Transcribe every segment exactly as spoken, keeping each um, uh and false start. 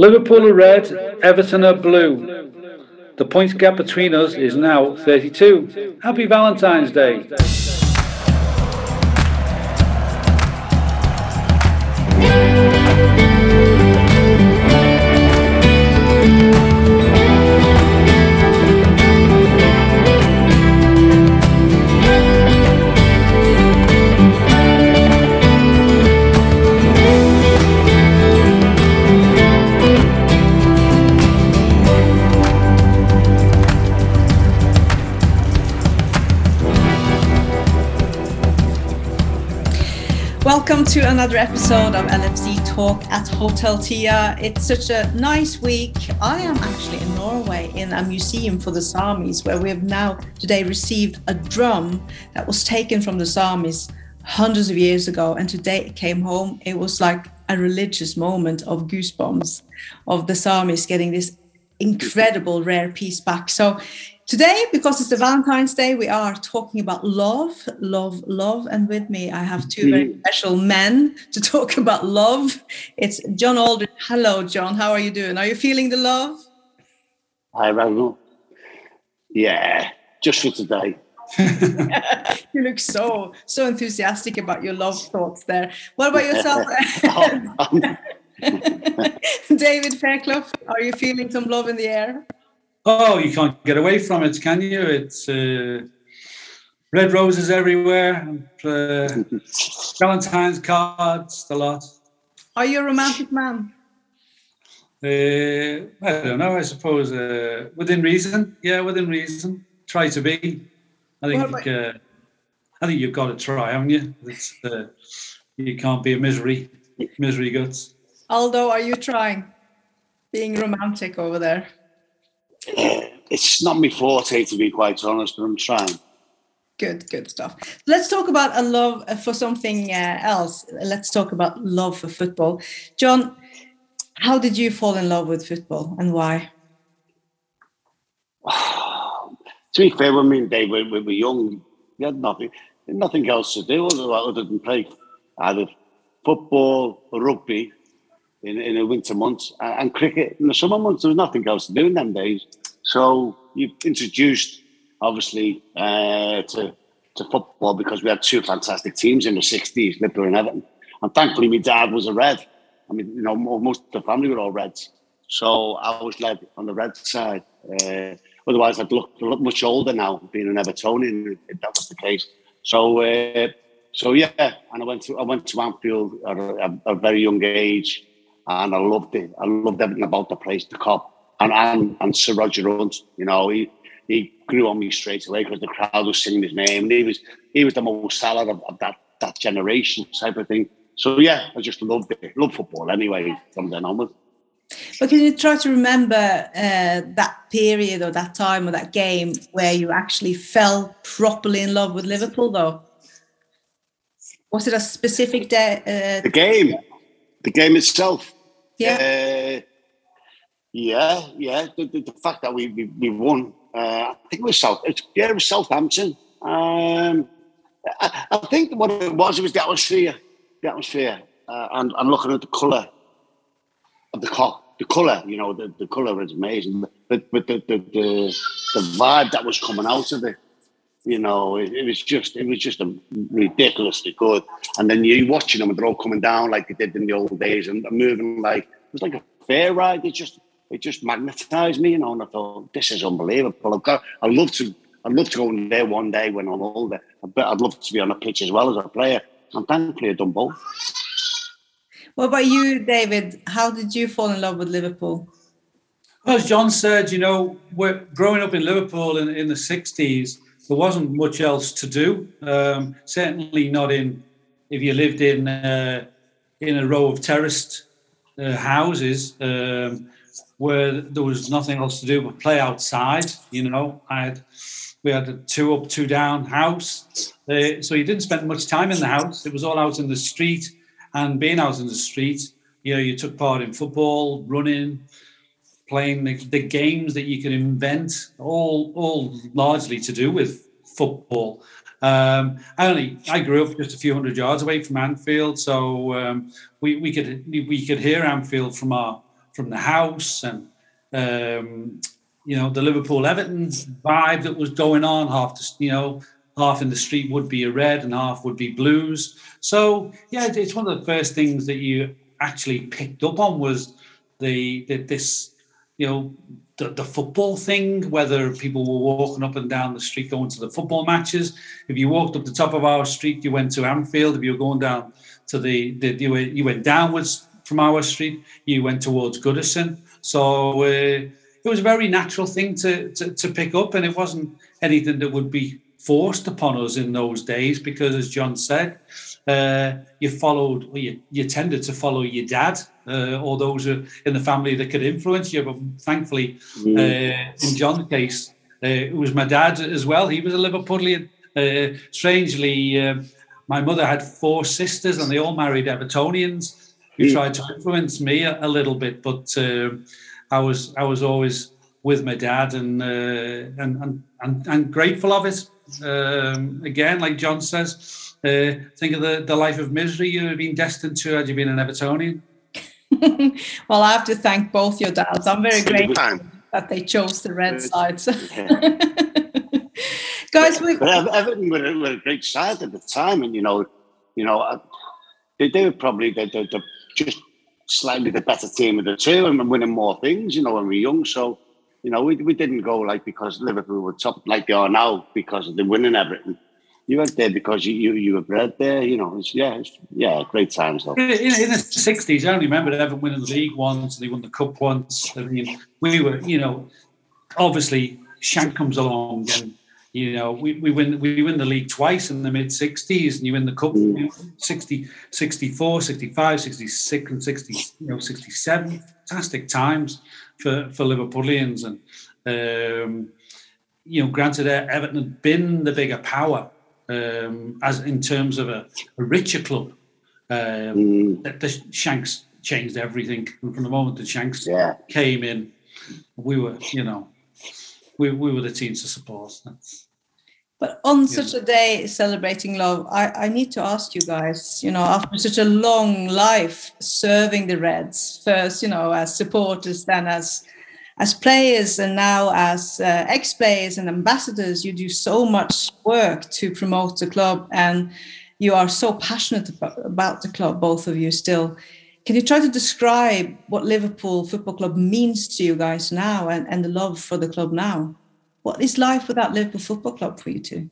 Liverpool are red, Everton are blue. The points gap between us is now thirty-two. Happy Valentine's Day. Welcome to another episode of L F C Talk at Hotel Tia. It's such a nice week. I am actually in Norway in a museum for the Samis, where we have now today received a drum that was taken from the Samis hundreds of years ago. And today it came home. It was like a religious moment of goosebumps of the Samis getting this incredible rare piece back. So today, because it's the Valentine's Day, we are talking about love, love, love. And with me, I have two very special men to talk about love. It's John Aldridge. Hello, John. How are you doing? Are you feeling the love? Hi, Ragnar. Yeah, just for today. You look so, so enthusiastic about your love thoughts there. What about yourself? oh, David Fairclough, are you feeling some love in the air? Oh, you can't get away from it, can you? It's uh, red roses everywhere, uh, Valentine's cards, the lot. Are you a romantic man? Uh, I don't know, I suppose. Uh, within reason. Yeah, within reason. Try to be. I think uh, I think you've got to try, haven't you? It's, uh, you can't be a misery. Misery guts. Aldo, are you trying? Being romantic over there? Uh, it's not my forte, to be quite honest, but I'm trying. Good, good stuff. Let's talk about a love for something uh, else. Let's talk about love for football. John, how did you fall in love with football and why? To be fair, when me and Dave were, we were young, we had nothing, nothing else to do other than play either football or rugby. In, in the winter months, uh, and cricket in the summer months. There was nothing else to do in them days. So you introduced, obviously, uh, to to football because we had two fantastic teams in the sixties, Liverpool and Everton. And thankfully, my dad was a red. I mean, you know, most of the family were all reds. So I was led on the red side. Uh, otherwise, I'd look, look much older now, being an Evertonian, if that was the case. So, uh, so yeah. And I went to I went to Anfield at a, a very young age. And I loved it. I loved everything about the place, the cop. And and, and Sir Roger Hunt, you know, he, he grew on me straight away because the crowd was singing his name. And he was he was the Mo Salah of, of that, that generation type of thing. So, yeah, I just loved it. Loved football anyway from then onwards. But can you try to remember uh, that period or that time or that game where you actually fell properly in love with Liverpool, though? Was it a specific day? Uh, the game. The game itself. Yeah, uh, yeah, yeah. The, the, the fact that we we, we won, uh, I think it was South. It, yeah, it was Southampton. Um, I, I think what it was, it was the atmosphere, the atmosphere, uh, and and looking at the colour of the cop, the colour. You know, the, the colour was amazing, but but the the, the the vibe that was coming out of it. You know, it, it was just it was just a ridiculously good. And then you're watching them and they're all coming down like they did in the old days and moving like, it was like a fair ride. It just it just magnetised me, you know, and I thought, this is unbelievable. I've got, I'd love to I'd love to go in there one day when I'm older. I bet I'd love to be on a pitch as well as a player. And thankfully I've done both. What about you, David? How did you fall in love with Liverpool? Well, as John said, you know, we're growing up in Liverpool in, in the sixties. There wasn't much else to do. Um, certainly not in if you lived in uh, in a row of terraced uh, houses um, where there was nothing else to do but play outside. You know, I had we had a two up, two down house, uh, so you didn't spend much time in the house. It was all out in the street, and being out in the street, you know, you took part in football, running. Playing the, the games that you can invent, all all largely to do with football. Um, I only I grew up just a few hundred yards away from Anfield, so um, we we could we could hear Anfield from our from the house, and um, you know, the Liverpool Everton vibe that was going on. Half the, you know, half in the street would be a red, and half would be blues. So yeah, it's one of the first things that you actually picked up on was the, the this, you know, the, the football thing. Whether people were walking up and down the street going to the football matches. If you walked up the top of our street, you went to Anfield. If you were going down to the, the you, were, you went downwards from our street, you went towards Goodison. So uh, it was a very natural thing to, to to pick up, and it wasn't anything that would be forced upon us in those days, because, as John said, uh, you followed, well, you, you tended to follow your dad uh, or those in the family that could influence you. But thankfully, mm. uh, in John's case, uh, it was my dad as well. He was a Liverpoolian. Uh, strangely, uh, my mother had four sisters, and they all married Evertonians, who tried to influence me a, a little bit, but uh, I was I was always with my dad, and uh, and, and and and grateful of it. Um, again, like John says, uh, think of the, the life of misery you would have been destined to had you been an Evertonian. Well, I have to thank both your dads. I'm very grateful that they chose the red side. Guys, but, we- but Everton were a, were a great side at the time, and you know, you know, they, they were probably the, the, the just slightly the better team of the two, and winning more things, you know, when we were young. So, you know, we we didn't go like because Liverpool were top like they are now because of the winning everything. You went there because you, you, you were bred there, you know. It's, yeah, it's, yeah, great times though. In, in the sixties, I only remember Everton winning the league once, and they won the cup once. I mean, we were, you know, obviously Shank comes along, and you know, we, we win we win the league twice in the mid-sixties, and you win the cup mm. sixty, sixty-four, sixty-five, sixty-six, and sixty, you know, sixty-seven. Fantastic times for, for Liverpoolians. And, um, you know, granted, Everton had been the bigger power um, as in terms of a, a richer club. Um, mm. the, the Shanks changed everything. And from the moment the Shanks yeah. came in, we were, you know, We we were the teams to support. That's, but on such know. a day celebrating love, I, I need to ask you guys, you know, after such a long life serving the Reds, first, you know, as supporters, then as as players, and now as uh, ex-players and ambassadors, you do so much work to promote the club, and you are so passionate about the club, both of you still. Can you try to describe what Liverpool Football Club means to you guys now, and, and the love for the club now? What is life without Liverpool Football Club for you two?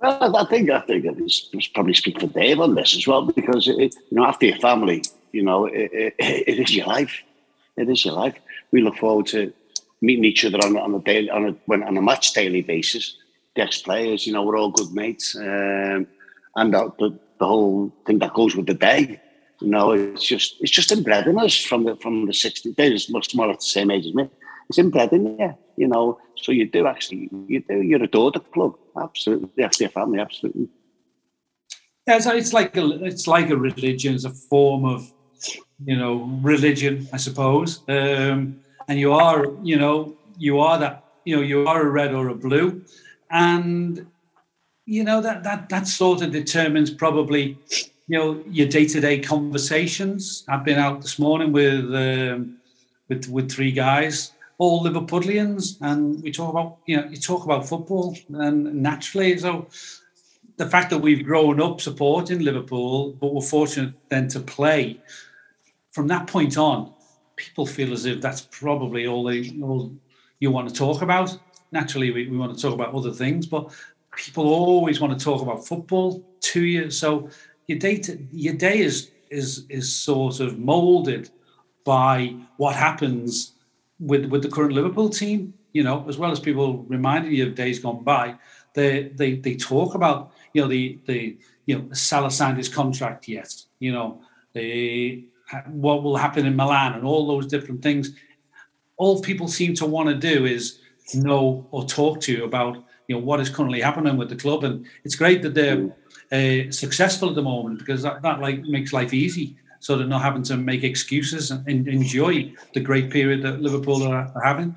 Well, I think I think it's probably speak for Dave on this as well, because it, you know, after your family, you know, it, it, it is your life. It is your life. We look forward to meeting each other on, on a daily, on a when on a match daily basis. The ex-players, you know, we're all good mates, um, and the, the whole thing that goes with the day. You know, it's just it's just inbred in us from the from the sixties. They're much more at the same age as me. It's inbred in you, you know. So you do actually, you do, you adore the club, absolutely. That's your family, absolutely. Yeah, so it's like a it's like a religion. It's a form of, you know, religion, I suppose. Um, and you are, you know, you are that, you know, you are a red or a blue, and you know that that that sort of determines probably, you know, your day-to-day conversations. I've been out this morning with um, with with three guys, all Liverpoolians, and we talk about, you know, you talk about football, and naturally, so the fact that we've grown up supporting Liverpool, but we're fortunate then to play. From that point on, people feel as if that's probably all they all you want to talk about. Naturally, we, we want to talk about other things, but people always want to talk about football to you, so. Your day, to, your day is is is sort of moulded by what happens with with the current Liverpool team, you know, as well as people reminding you of days gone by. They they they talk about, you know, the the you know, Salah signed his contract yet, you know, the what will happen in Milan and all those different things. All people seem to want to do is know or talk to you about, you know, what is currently happening with the club, and it's great that they're Uh, successful at the moment, because that, that like makes life easy, so they're not having to make excuses, and, and enjoy the great period that Liverpool are, are having.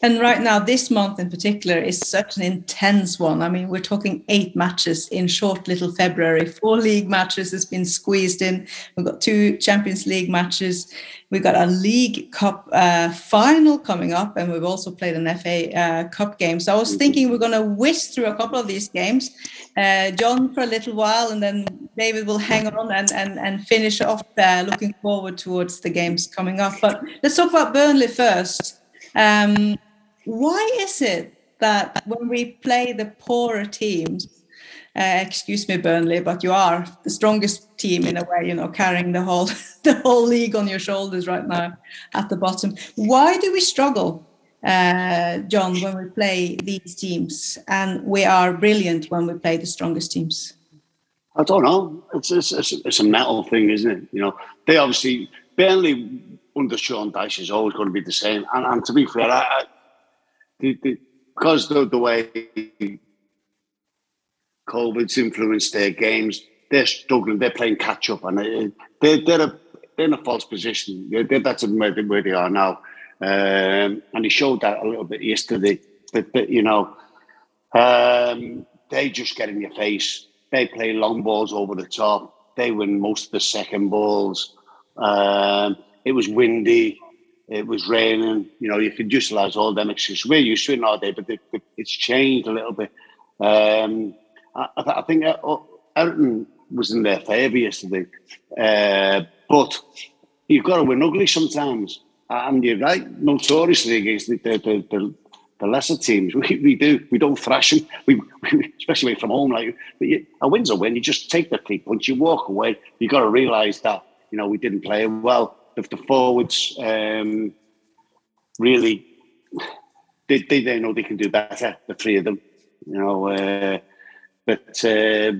And right now, this month in particular is such an intense one. I mean, we're talking eight matches in short little February. Four league matches has been squeezed in. We've got two Champions League matches. We've got a League Cup uh, final coming up, and we've also played an F A uh, Cup game. So I was thinking we're going to whiz through a couple of these games, uh, John, for a little while, and then David will hang on and, and, and finish off there, looking forward towards the games coming up. But let's talk about Burnley first. Um, Why is it that when we play the poorer teams, uh, excuse me, Burnley, but you are the strongest team in a way, you know, carrying the whole the whole league on your shoulders right now at the bottom. Why do we struggle, uh, John, when we play these teams? And we are brilliant when we play the strongest teams. I don't know. It's, it's, it's, it's a mental thing, isn't it? You know, they obviously, Burnley under Sean Dyche is always going to be the same. And, and to be fair, I... I The, the, because of the way COVID's influenced their games, they're struggling, they're playing catch-up, and they're, they're, a, they're in a false position. They're, that's where they, where they are now. Um, and he showed that a little bit yesterday, that, that you know, um, they just get in your face. They play long balls over the top. They win most of the second balls. Um, it was windy. It was raining, you know, you could utilise all them excuses. We're used to it nowadays, but it, it, it's changed a little bit. Um, I, I think Everton was in their favour yesterday. Uh, but you've got to win ugly sometimes. And you're right, notoriously against the, the, the, the, the lesser teams. We, we do. We don't thrash them, we, we, especially from home. Like, but you, a win's a win. You just take the three points. You walk away. You've got to realise that, you know, we didn't play well. If the forwards um, really, they, they they know they can do better. The three of them, you know. Uh, but uh,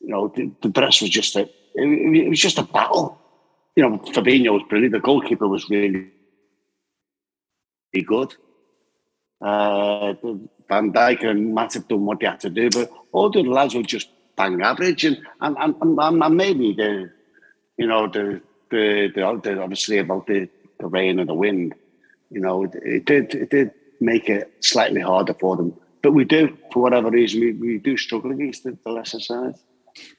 you know, the, the press was just a it, it was just a battle. You know, Fabinho was brilliant. The goalkeeper was really, really good. Uh, Van Dijk and Matip done what they had to do, but all the lads were just bang average, and and and, and, and maybe the, you know the. The, the obviously about the, the rain and the wind, you know, it, it did it did make it slightly harder for them. But we do, for whatever reason, we, we do struggle against the, the lesser side.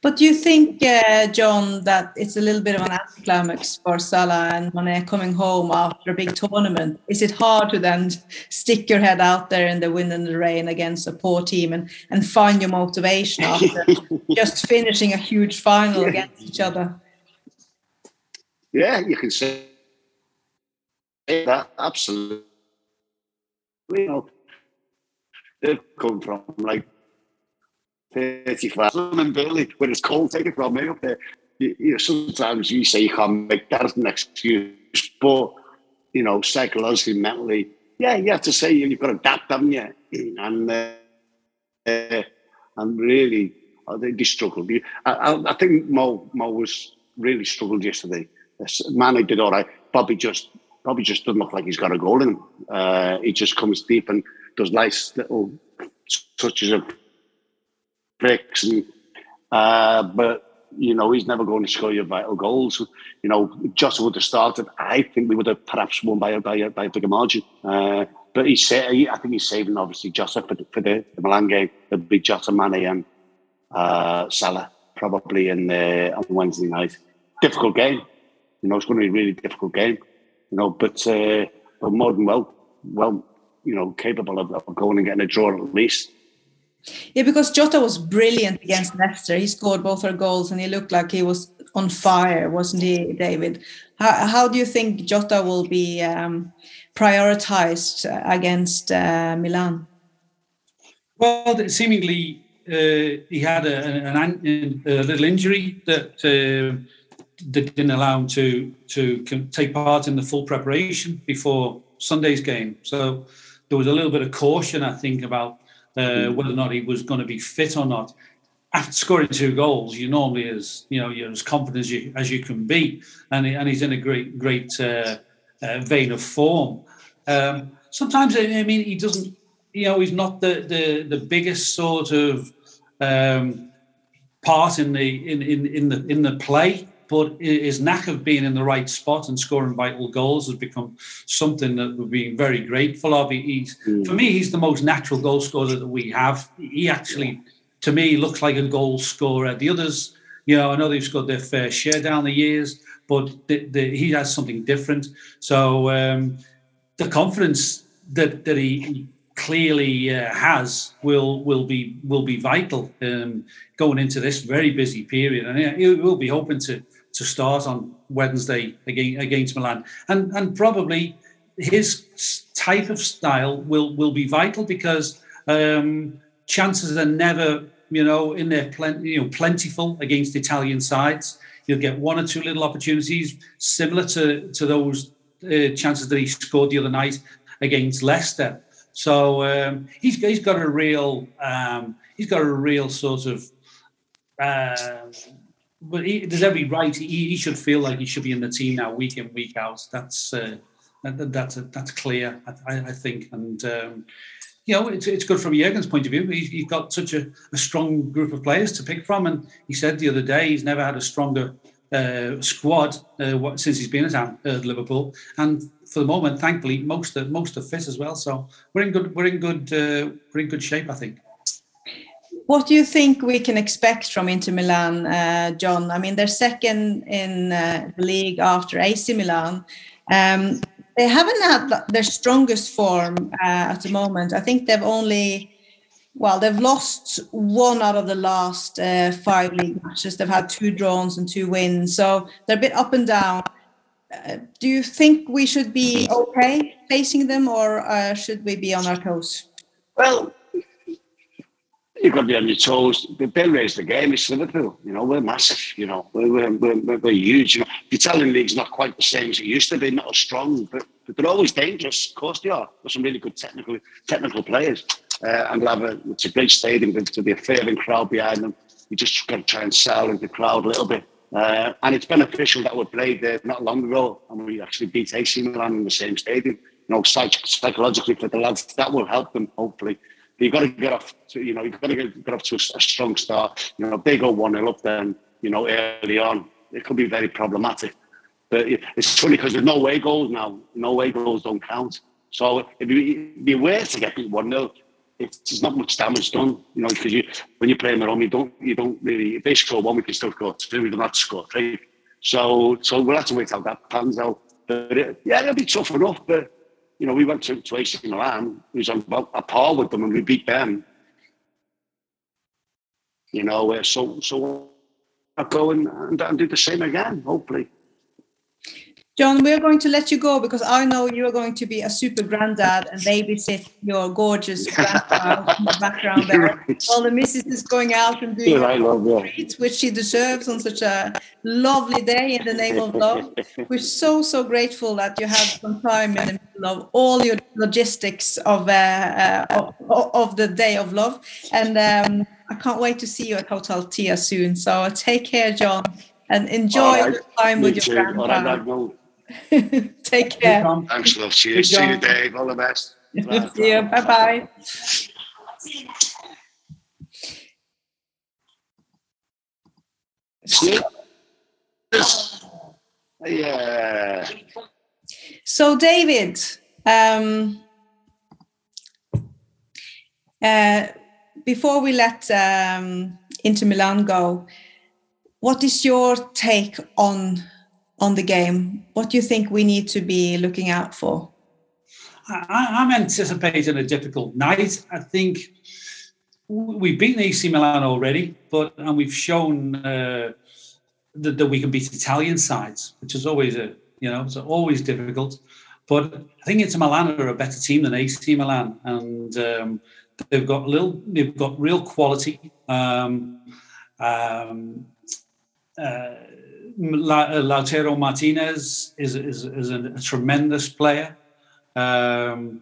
But do you think, uh, John, that it's a little bit of an anticlimax for Salah and Mane coming home after a big tournament? Is it hard to then stick your head out there in the wind and the rain against a poor team and, and find your motivation after just finishing a huge final against each other? Yeah, you can say that, absolutely. You know, they've come from like thirty-five and Burnley, when it's cold, take it from me up there. You, you know, sometimes you say you can't make that as an excuse, but, you know, psychologically, mentally, yeah, you have to say you've got to adapt, haven't you? And, uh, uh, and really, I think they struggled. I, I, I think Mo, Mo was really struggled yesterday. Mane did all right. Bobby just Bobby just doesn't look like he's got a goal in him. Uh, he just comes deep and does nice little touches of bricks. And, uh, but, you know, he's never going to score your vital goals. You know, Jota would have started. I think we would have perhaps won by, by, by a bigger margin. Uh, but he sa- I think he's saving, obviously, Jota for the, for the, the Milan game. It'd be Jota, Mane and uh, Salah probably in the, on Wednesday night. Difficult game. You know, it's going to be a really difficult game, you know, but uh, but more than well, well, you know, capable of, of going and getting a draw at least. Yeah, because Jota was brilliant against Leicester. He scored both our goals and he looked like he was on fire, wasn't he, David? How, how do you think Jota will be um, prioritised against uh, Milan? Well, seemingly uh, he had a, an, a little injury that... Uh, They didn't allow him to to take part in the full preparation before Sunday's game. So there was a little bit of caution, I think, about uh, whether or not he was going to be fit or not. After scoring two goals, you normally is you know you're as confident as you, as you can be, and he, and he's in a great great uh, uh, vein of form. Um, sometimes I mean he doesn't, you know, he's not the the, the biggest sort of um, part in the in, in in the in the play. but his knack of being in the right spot and scoring vital goals has become something that we've been very grateful of. He's, mm. For me, he's the most natural goal scorer that we have. He actually, to me, looks like a goal scorer. The others, you know, I know they've scored their fair share down the years, but the, the, he has something different. So um, the confidence that, that he clearly uh, has will will be will be vital um, going into this very busy period, and he will be hoping to to start on Wednesday against Milan, and and probably his type of style will will be vital because um, chances are never you know in their plen- you know plentiful against Italian sides. You'll get one or two little opportunities similar to to those uh, chances that he scored the other night against Leicester. So um, he's he's got a real um, he's got a real sort of uh, but he, there's every right he, he should feel like he should be in the team now week in week out. That's uh, that, that's that's clear, I, I think, and um, you know it's it's good from Jürgen's point of view. He's, he's got such a, a strong group of players to pick from, and he said the other day he's never had a stronger uh, squad uh, since he's been at, uh, at Liverpool, and. For the moment, thankfully, most are, most are fit as well. So we're in good we're in good uh, we're in good shape, I think. What do you think we can expect from Inter Milan, uh, John? I mean, they're second in uh, the league after A C Milan. Um, they haven't had their strongest form uh, at the moment. I think they've only well they've lost one out of the last uh, five league matches. They've had two draws and two wins, so they're a bit up and down. Uh, do you think we should be okay facing them, or uh, should we be on our toes? Well, you've got to be on your toes. They raised the game. It's Liverpool. You know, we're massive. You know, we're, we're, we're, we're huge. You know, the Italian league's not quite the same as it used to be. Not as strong, but, but they're always dangerous. Of course they are. There's some really good technical technical players. Uh, and have a, it's a great stadium. There'll be a fervent crowd behind them. You just got to try and silence the crowd a little bit. Uh, and it's beneficial that we played there not long ago, and we actually beat A C Milan in the same stadium. You know, psych- psychologically for the lads, that will help them hopefully. But you've got to get off. To, you know, you've got to get, get off to a, a strong start. You know, if they go one nil up, then you know early on it could be very problematic. But it's funny because there's no away goals now. No away goals don't count. So it'd be, be worse to get beat one nil. It's, there's not much damage done, you know, because you, when you're playing at home, you don't, you don't really. If they score one, we can still score two. We don't have to score three. So, so we'll have to wait out that pans out. But it, yeah, it'll be tough enough. But you know, we went to to A C Milan, who's on a par with them, and we beat them. You know, uh, so so I'll go and, and and do the same again, hopefully. John, we're going to let you go because I know you are going to be a super granddad and babysit your gorgeous grandchild in the background there. Right. While the missus is going out and doing treats, which she deserves on such a lovely day in the name of love. We're so, so grateful that you had some time in the middle of all your logistics of uh, uh, of, of the day of love. And um, I can't wait to see you at Hotel Tia soon. So take care, John, and enjoy right. your time Me with your grandpa. Take care. Thanks, love. Cheers. See you, Dave. All the best. Bye. See you. Bye bye. Yeah. So, David, um, uh, before we let um, Inter Milan go, what is your take on? on the game? What do you think we need to be looking out for? I, I'm anticipating a difficult night. I think we've beaten A C Milan already, but and we've shown uh, that, that we can beat Italian sides, which is always a you know it's always difficult. But I think Inter Milan are a better team than A C Milan, and um, they've got little, they've got real quality. Um, um, uh, Lautaro Martinez is is, is a, a tremendous player, um,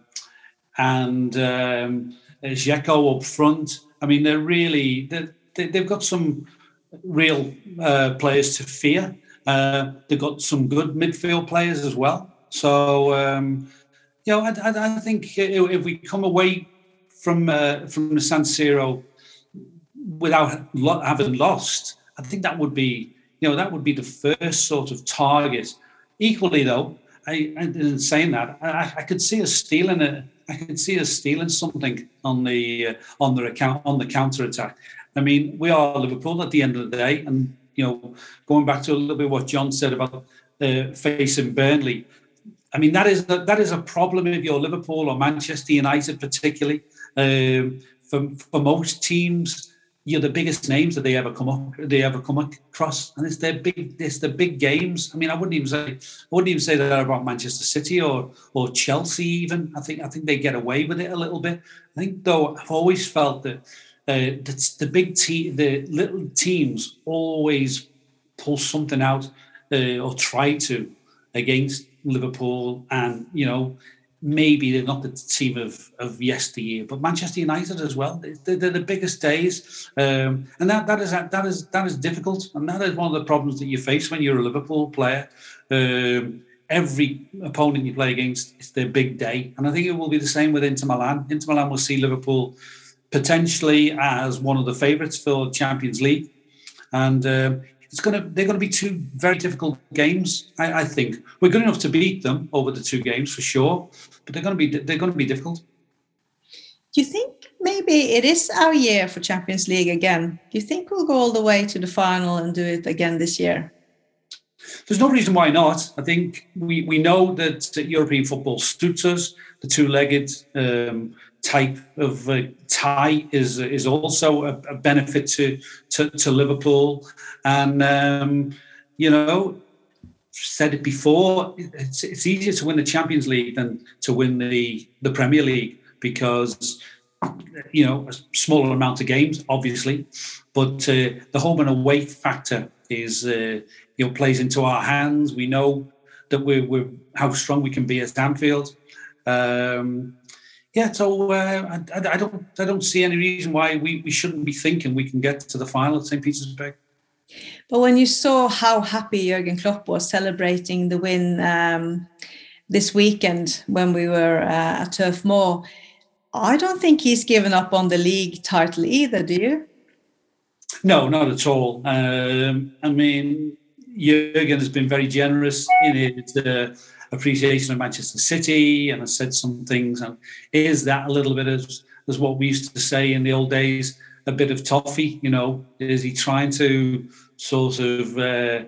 and um, Dzeko up front. I mean, they're really they're, they've got some real uh, players to fear. Uh, they've got some good midfield players as well. So um, you know, I, I, I think if we come away from uh, from the San Siro without having lost, I think that would be. you know, that would be the first sort of target. Equally, though, I, I in saying that, I, I could see us stealing it. I could see us stealing something on the uh, on the account on the counter attack. I mean, we are Liverpool at the end of the day, and you know, going back to a little bit what John said about uh, facing Burnley. I mean, that is a, that is a problem if you're Liverpool or Manchester United, particularly. Um, for for most teams, you're the biggest names that they ever come up they ever come across, and it's their big it's the big games. I mean, I wouldn't even say I wouldn't even say that about Manchester City or or Chelsea even. I think I think they get away with it a little bit. I think though, I've always felt that uh, the, the big te- the little teams always pull something out uh, or try to against Liverpool, and you know, maybe they're not the team of, of yesteryear, but Manchester United as well. They're, they're the biggest days, um, and that that is that is that is difficult, and that is one of the problems that you face when you're a Liverpool player. Um, every opponent you play against, it's their big day, and I think it will be the same with Inter Milan. Inter Milan will see Liverpool potentially as one of the favourites for Champions League, and. Um, It's gonna. They're going to be two very difficult games. I, I think we're good enough to beat them over the two games for sure, but they're going to be. They're going to be difficult. Do you think maybe it is our year for Champions League again? Do you think we'll go all the way to the final and do it again this year? There's no reason why not. I think we, we know that, that European football suits us. The two-legged um, type of uh, tie is is also a, a benefit to, to to Liverpool. And, um, you know, said it before, it's, it's easier to win the Champions League than to win the, the Premier League because, you know, a smaller amount of games, obviously. But uh, the home and away factor is... Uh, You know, plays into our hands. We know that we're, we're how strong we can be at Anfield. Um, yeah, so uh, I, I don't, I don't see any reason why we, we shouldn't be thinking we can get to the final at Saint Petersburg. But when you saw how happy Jürgen Klopp was celebrating the win um, this weekend when we were uh, at Turf Moor, I don't think he's given up on the league title either. Do you? No, not at all. Um, I mean. Jürgen has been very generous in his uh, appreciation of Manchester City and has said some things. And is that a little bit as, as what we used to say in the old days, a bit of toffee, you know? Is he trying to sort of uh,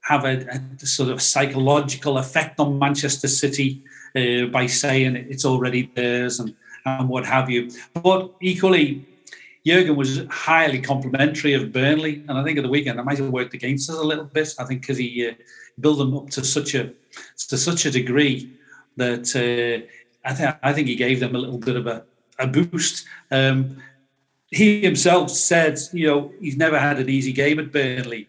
have a, a sort of psychological effect on Manchester City uh, by saying it's already theirs and, and what have you? But equally... Jürgen was highly complimentary of Burnley, and I think at the weekend that might have worked against us a little bit. I think because he uh, built them up to such a to such a degree that uh, I think I think he gave them a little bit of a, a boost. Um, he himself said, you know, he's never had an easy game at Burnley,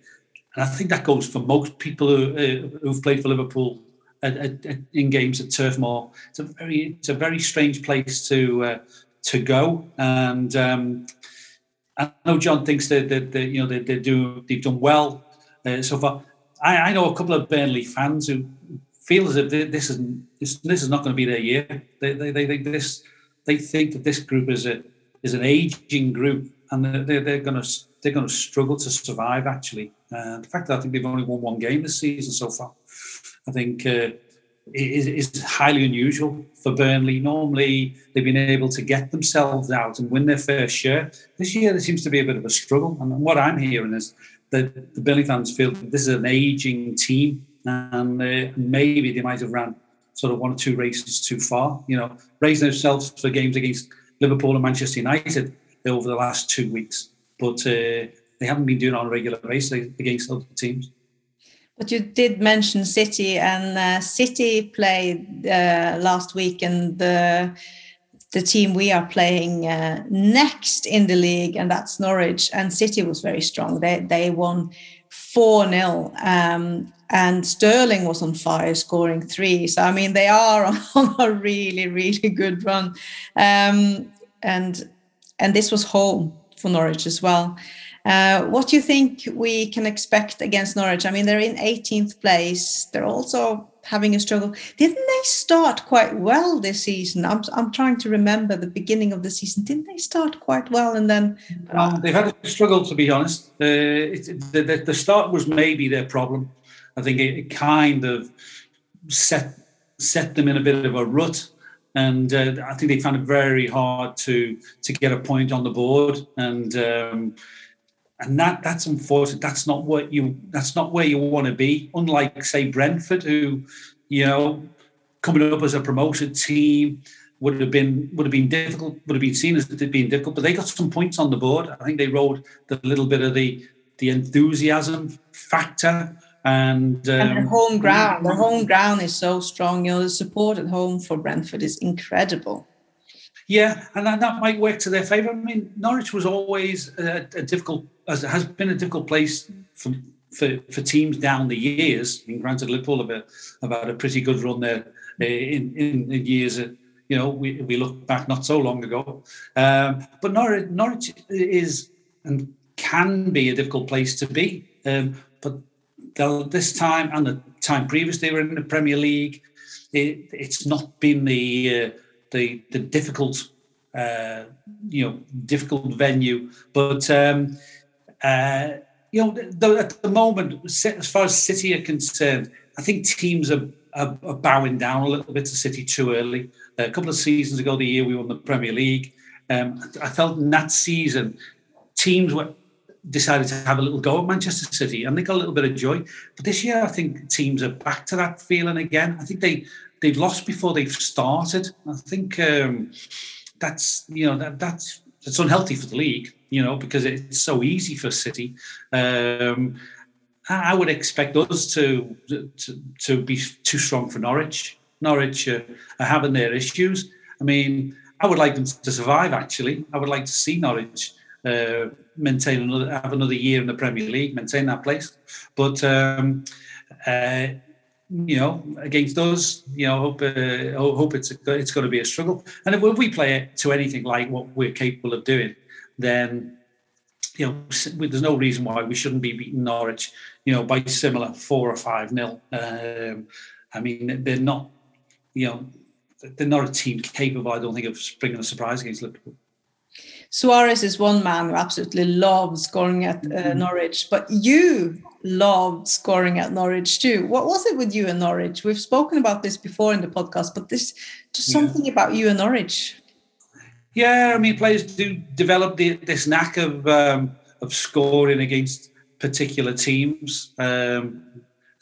and I think that goes for most people who, uh, who've played for Liverpool at, at, at, in games at Turf Moor. It's a very it's a very strange place to uh, to go and. Um, I know John thinks that, that, that you know they, they do they've done well uh, so far. I, I know a couple of Burnley fans who feel as if this is this, this is not going to be their year. They they they think this they think that this group is a is an aging group, and they're they're going to they're going to struggle to survive. Actually, uh, the fact that I think they've only won one game this season so far, I think uh, is is highly unusual. For Burnley, normally they've been able to get themselves out and win their fair share. This year, there seems to be a bit of a struggle. And what I'm hearing is that the Burnley fans feel that this is an ageing team, and uh, maybe they might have ran sort of one or two races too far. You know, raising themselves for games against Liverpool and Manchester United over the last two weeks, but uh, they haven't been doing it on a regular basis against other teams. But you did mention City, and uh, City played uh, last week, and the the team we are playing uh, next in the league, and that's Norwich. And City was very strong. They they won four nil, um, and Sterling was on fire, scoring three. So I mean, they are on a really really good run, um, and and this was home for Norwich as well. Uh, what do you think we can expect against Norwich? I mean, they're in eighteenth place. They're also having a struggle. Didn't they start quite well this season? I'm I'm trying to remember the beginning of the season. Didn't they start quite well and then? Um, they've had a struggle, to be honest. Uh, it, the, the, the start was maybe their problem. I think it, it kind of set set them in a bit of a rut. And uh, I think they found it very hard to to get a point on the board, and um, and that that's unfortunate. That's not what you. That's not where you want to be. Unlike, say, Brentford, who, you know, coming up as a promoted team would have been would have been difficult. Would have been seen as being difficult, but they got some points on the board. I think they rode the little bit of the the enthusiasm factor. And, um, and the home ground, the home ground is so strong. You know, the support at home for Brentford is incredible. Yeah, and that might work to their favour. I mean, Norwich was always a, a difficult, as it has been a difficult place for for, for teams down the years. I mean, granted, Liverpool have, a, have had a pretty good run there in in, in years. Of, you know, we we look back not so long ago, um, but Norwich Norwich is and can be a difficult place to be, um, but. This time and the time previous, they were in the Premier League. It, it's not been the uh, the the difficult, uh, you know, difficult venue. But um, uh, you know, the, at the moment, as far as City are concerned, I think teams are, are, are bowing down a little bit to City too early. A couple of seasons ago, the year we won the Premier League, um, I felt in that season teams were. Decided to have a little go at Manchester City, and they got a little bit of joy. But this year, I think teams are back to that feeling again. I think they they've lost before they've started. I think um, that's you know that that's it's unhealthy for the league, you know, because it's so easy for City. Um, I would expect us to to, to be too strong for Norwich. Norwich uh, are having their issues. I mean, I would like them to survive. Actually, I would like to see Norwich. Uh, maintain another have another year in the Premier League, maintain that place, but um, uh, you know against us, you know hope uh, hope it's a, it's going to be a struggle. And if we play it to anything like what we're capable of doing, then you know there's no reason why we shouldn't be beating Norwich, you know, by similar four or five nil. Um, I mean they're not, you know, they're not a team capable. I don't think of bringing a surprise against Liverpool. Suarez is one man who absolutely loves scoring at uh, Norwich, but you loved scoring at Norwich too. What was it with you and Norwich? We've spoken about this before in the podcast, but there's just something yeah. about you and Norwich. Yeah, I mean, players do develop the, this knack of um, of scoring against particular teams, um,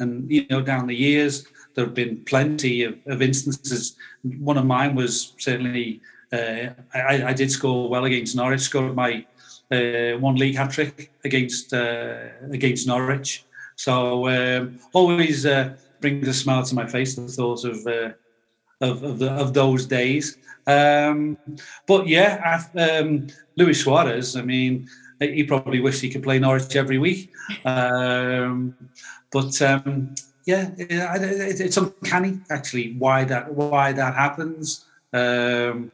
and you know, down the years there have been plenty of, of instances. One of mine was certainly. Uh, I, I did score well against Norwich. Scored my uh, one league hat trick against uh, against Norwich. So um, always uh, brings a smile to my face the thought of uh, of of, the, of those days. Um, but yeah, um, Luis Suarez. I mean, he probably wished he could play Norwich every week. Um, but um, yeah, it, it's uncanny actually why that why that happens. Um,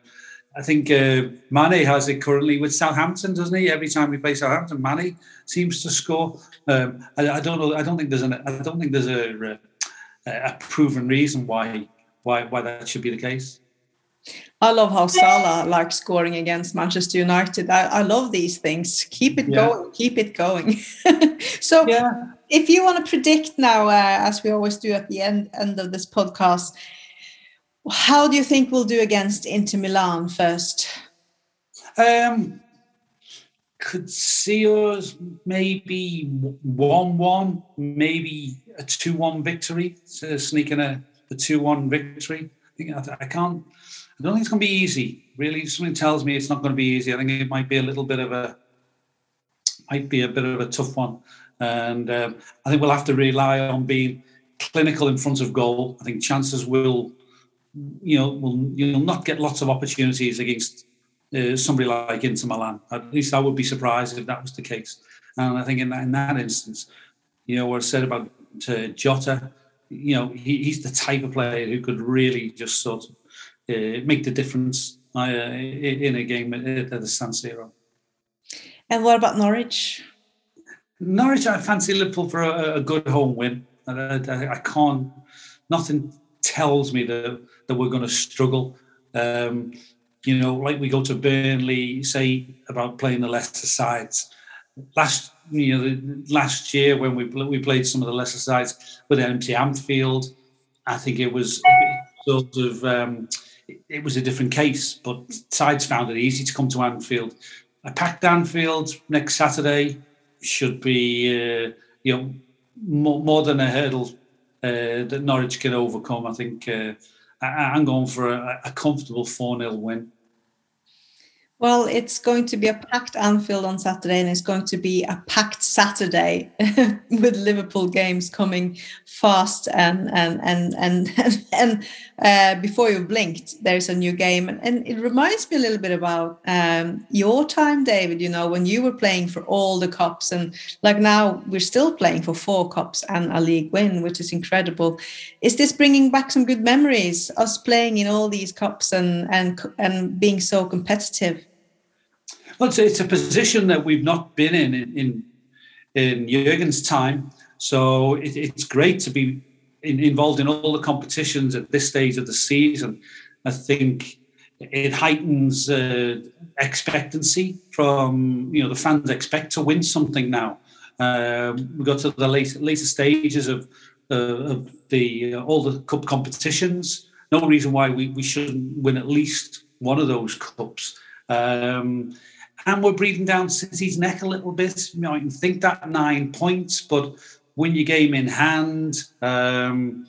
I think uh, Mane has it currently with Southampton, doesn't he? Every time we play Southampton, Mane seems to score. Um, I, I don't know. I don't think there's an. I don't think there's a, a proven reason why why why that should be the case. I love how Salah likes scoring against Manchester United. I, I love these things. Keep it yeah. going. Keep it going. So, yeah. If you want to predict now, uh, as we always do at the end end of this podcast. How do you think we'll do against Inter Milan first? Um, could see us maybe one one, maybe a two one victory, so sneaking a, a two one victory. I think I, I can't. I don't think it's going to be easy. Really, something tells me it's not going to be easy. I think it might be a little bit of a, might be a bit of a tough one, and um, I think we'll have to rely on being clinical in front of goal. I think chances will. You know, will you'll not get lots of opportunities against uh, somebody like Inter Milan. At least I would be surprised if that was the case. And I think in that, in that instance, you know, what I said about uh, Jota, you know, he, he's the type of player who could really just sort of uh, make the difference uh, in a game at the San Siro. And what about Norwich? Norwich, I fancy Liverpool for a, a good home win. I, I, I can't. nothing tells me that, that we're going to struggle. Um, you know, like we go to Burnley, say about playing the Leicester sides. Last you know, last year when we we played some of the Leicester sides with an empty Anfield, I think it was sort of um, it was a different case. But sides found it easy to come to Anfield. A packed Anfield next Saturday should be uh, you know more, more than a hurdle uh, that Norwich can overcome. I think uh, I, I'm going for a, a comfortable four nil win. Well, it's going to be a packed Anfield on Saturday, and it's going to be a packed Saturday with Liverpool games coming fast, and and and and and uh, before you blinked, there's a new game, and, and it reminds me a little bit about um, your time, David. You know, when you were playing for all the cups, and like now we're still playing for four cups and a league win, which is incredible. Is this bringing back some good memories? Us playing in all these cups and and and being so competitive. Well, it's a, it's a position that we've not been in in, in, in Jürgen's time. So it, it's great to be in, involved in all the competitions at this stage of the season. I think it heightens uh, expectancy from, you know, the fans expect to win something now. Um, we got to the later, later stages of, uh, of the uh, all the cup competitions. No reason why we, we shouldn't win at least one of those cups. Um, And we're breathing down City's neck a little bit. You might think that nine points, but win your game in hand. Um,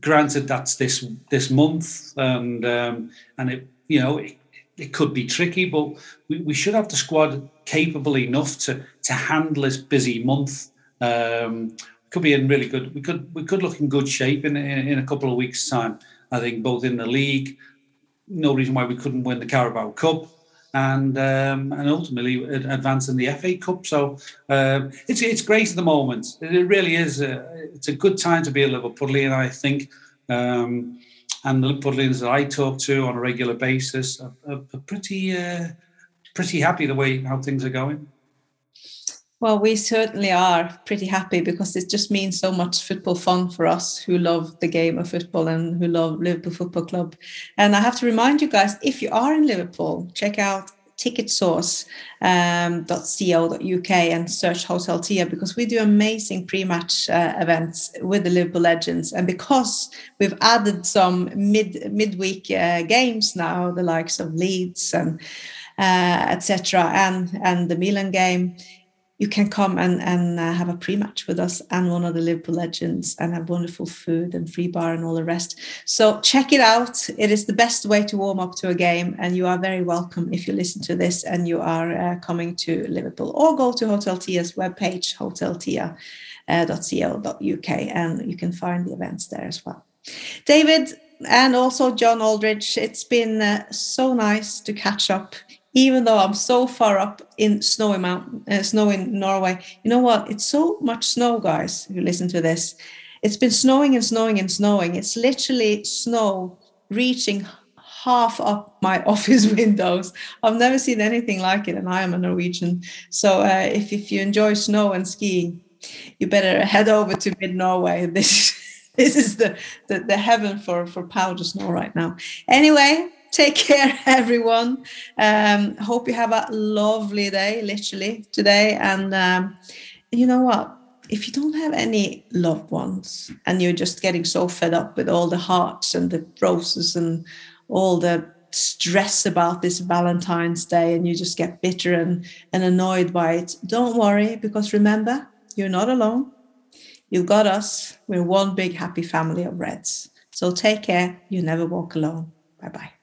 granted, that's this this month, and um, and it you know it, it could be tricky, but we, we should have the squad capable enough to to handle this busy month. Um, could be in really good. We could we could look in good shape in in, in a couple of weeks' time. I think both in the league. No reason why we couldn't win the Carabao Cup. And um, and ultimately advance in the F A Cup. So um, it's it's great at the moment. It really is. A, it's a good time to be a Liverpoolian, I think. Um, and the Liverpoolians that I talk to on a regular basis are, are pretty uh, pretty happy the way how things are going. Well, we certainly are pretty happy because it just means so much football fun for us who love the game of football and who love Liverpool Football Club. And I have to remind you guys, if you are in Liverpool, check out ticket source dot co dot U K and search Hotel Tia, because we do amazing pre-match uh, events with the Liverpool Legends. And because we've added some mid midweek uh, games now, the likes of Leeds and uh, et cetera, and and the Milan game, you can come and, and uh, have a pre-match with us and one of the Liverpool Legends and have wonderful food and free bar and all the rest. So check it out. It is the best way to warm up to a game, and you are very welcome if you listen to this and you are uh, coming to Liverpool, or go to Hotel Tia's webpage, hotel tia dot co dot U K, and you can find the events there as well. David and also John Aldridge, it's been uh, so nice to catch up. Even though I'm so far up in snowy mountain, uh, snow in Norway, you know what? It's so much snow, guys, who listen to this. It's been snowing and snowing and snowing. It's literally snow reaching half up my office windows. I've never seen anything like it, and I am a Norwegian. So uh, if, if you enjoy snow and skiing, you better head over to mid-Norway. This, this is the, the, the heaven for, for powder snow right now. Anyway, take care, everyone. Um, hope you have a lovely day, literally, today. And um, you know what? If you don't have any loved ones and you're just getting so fed up with all the hearts and the roses and all the stress about this Valentine's Day, and you just get bitter and, and annoyed by it, don't worry, because remember, you're not alone. You've got us. We're one big happy family of Reds. So take care. You never walk alone. Bye-bye.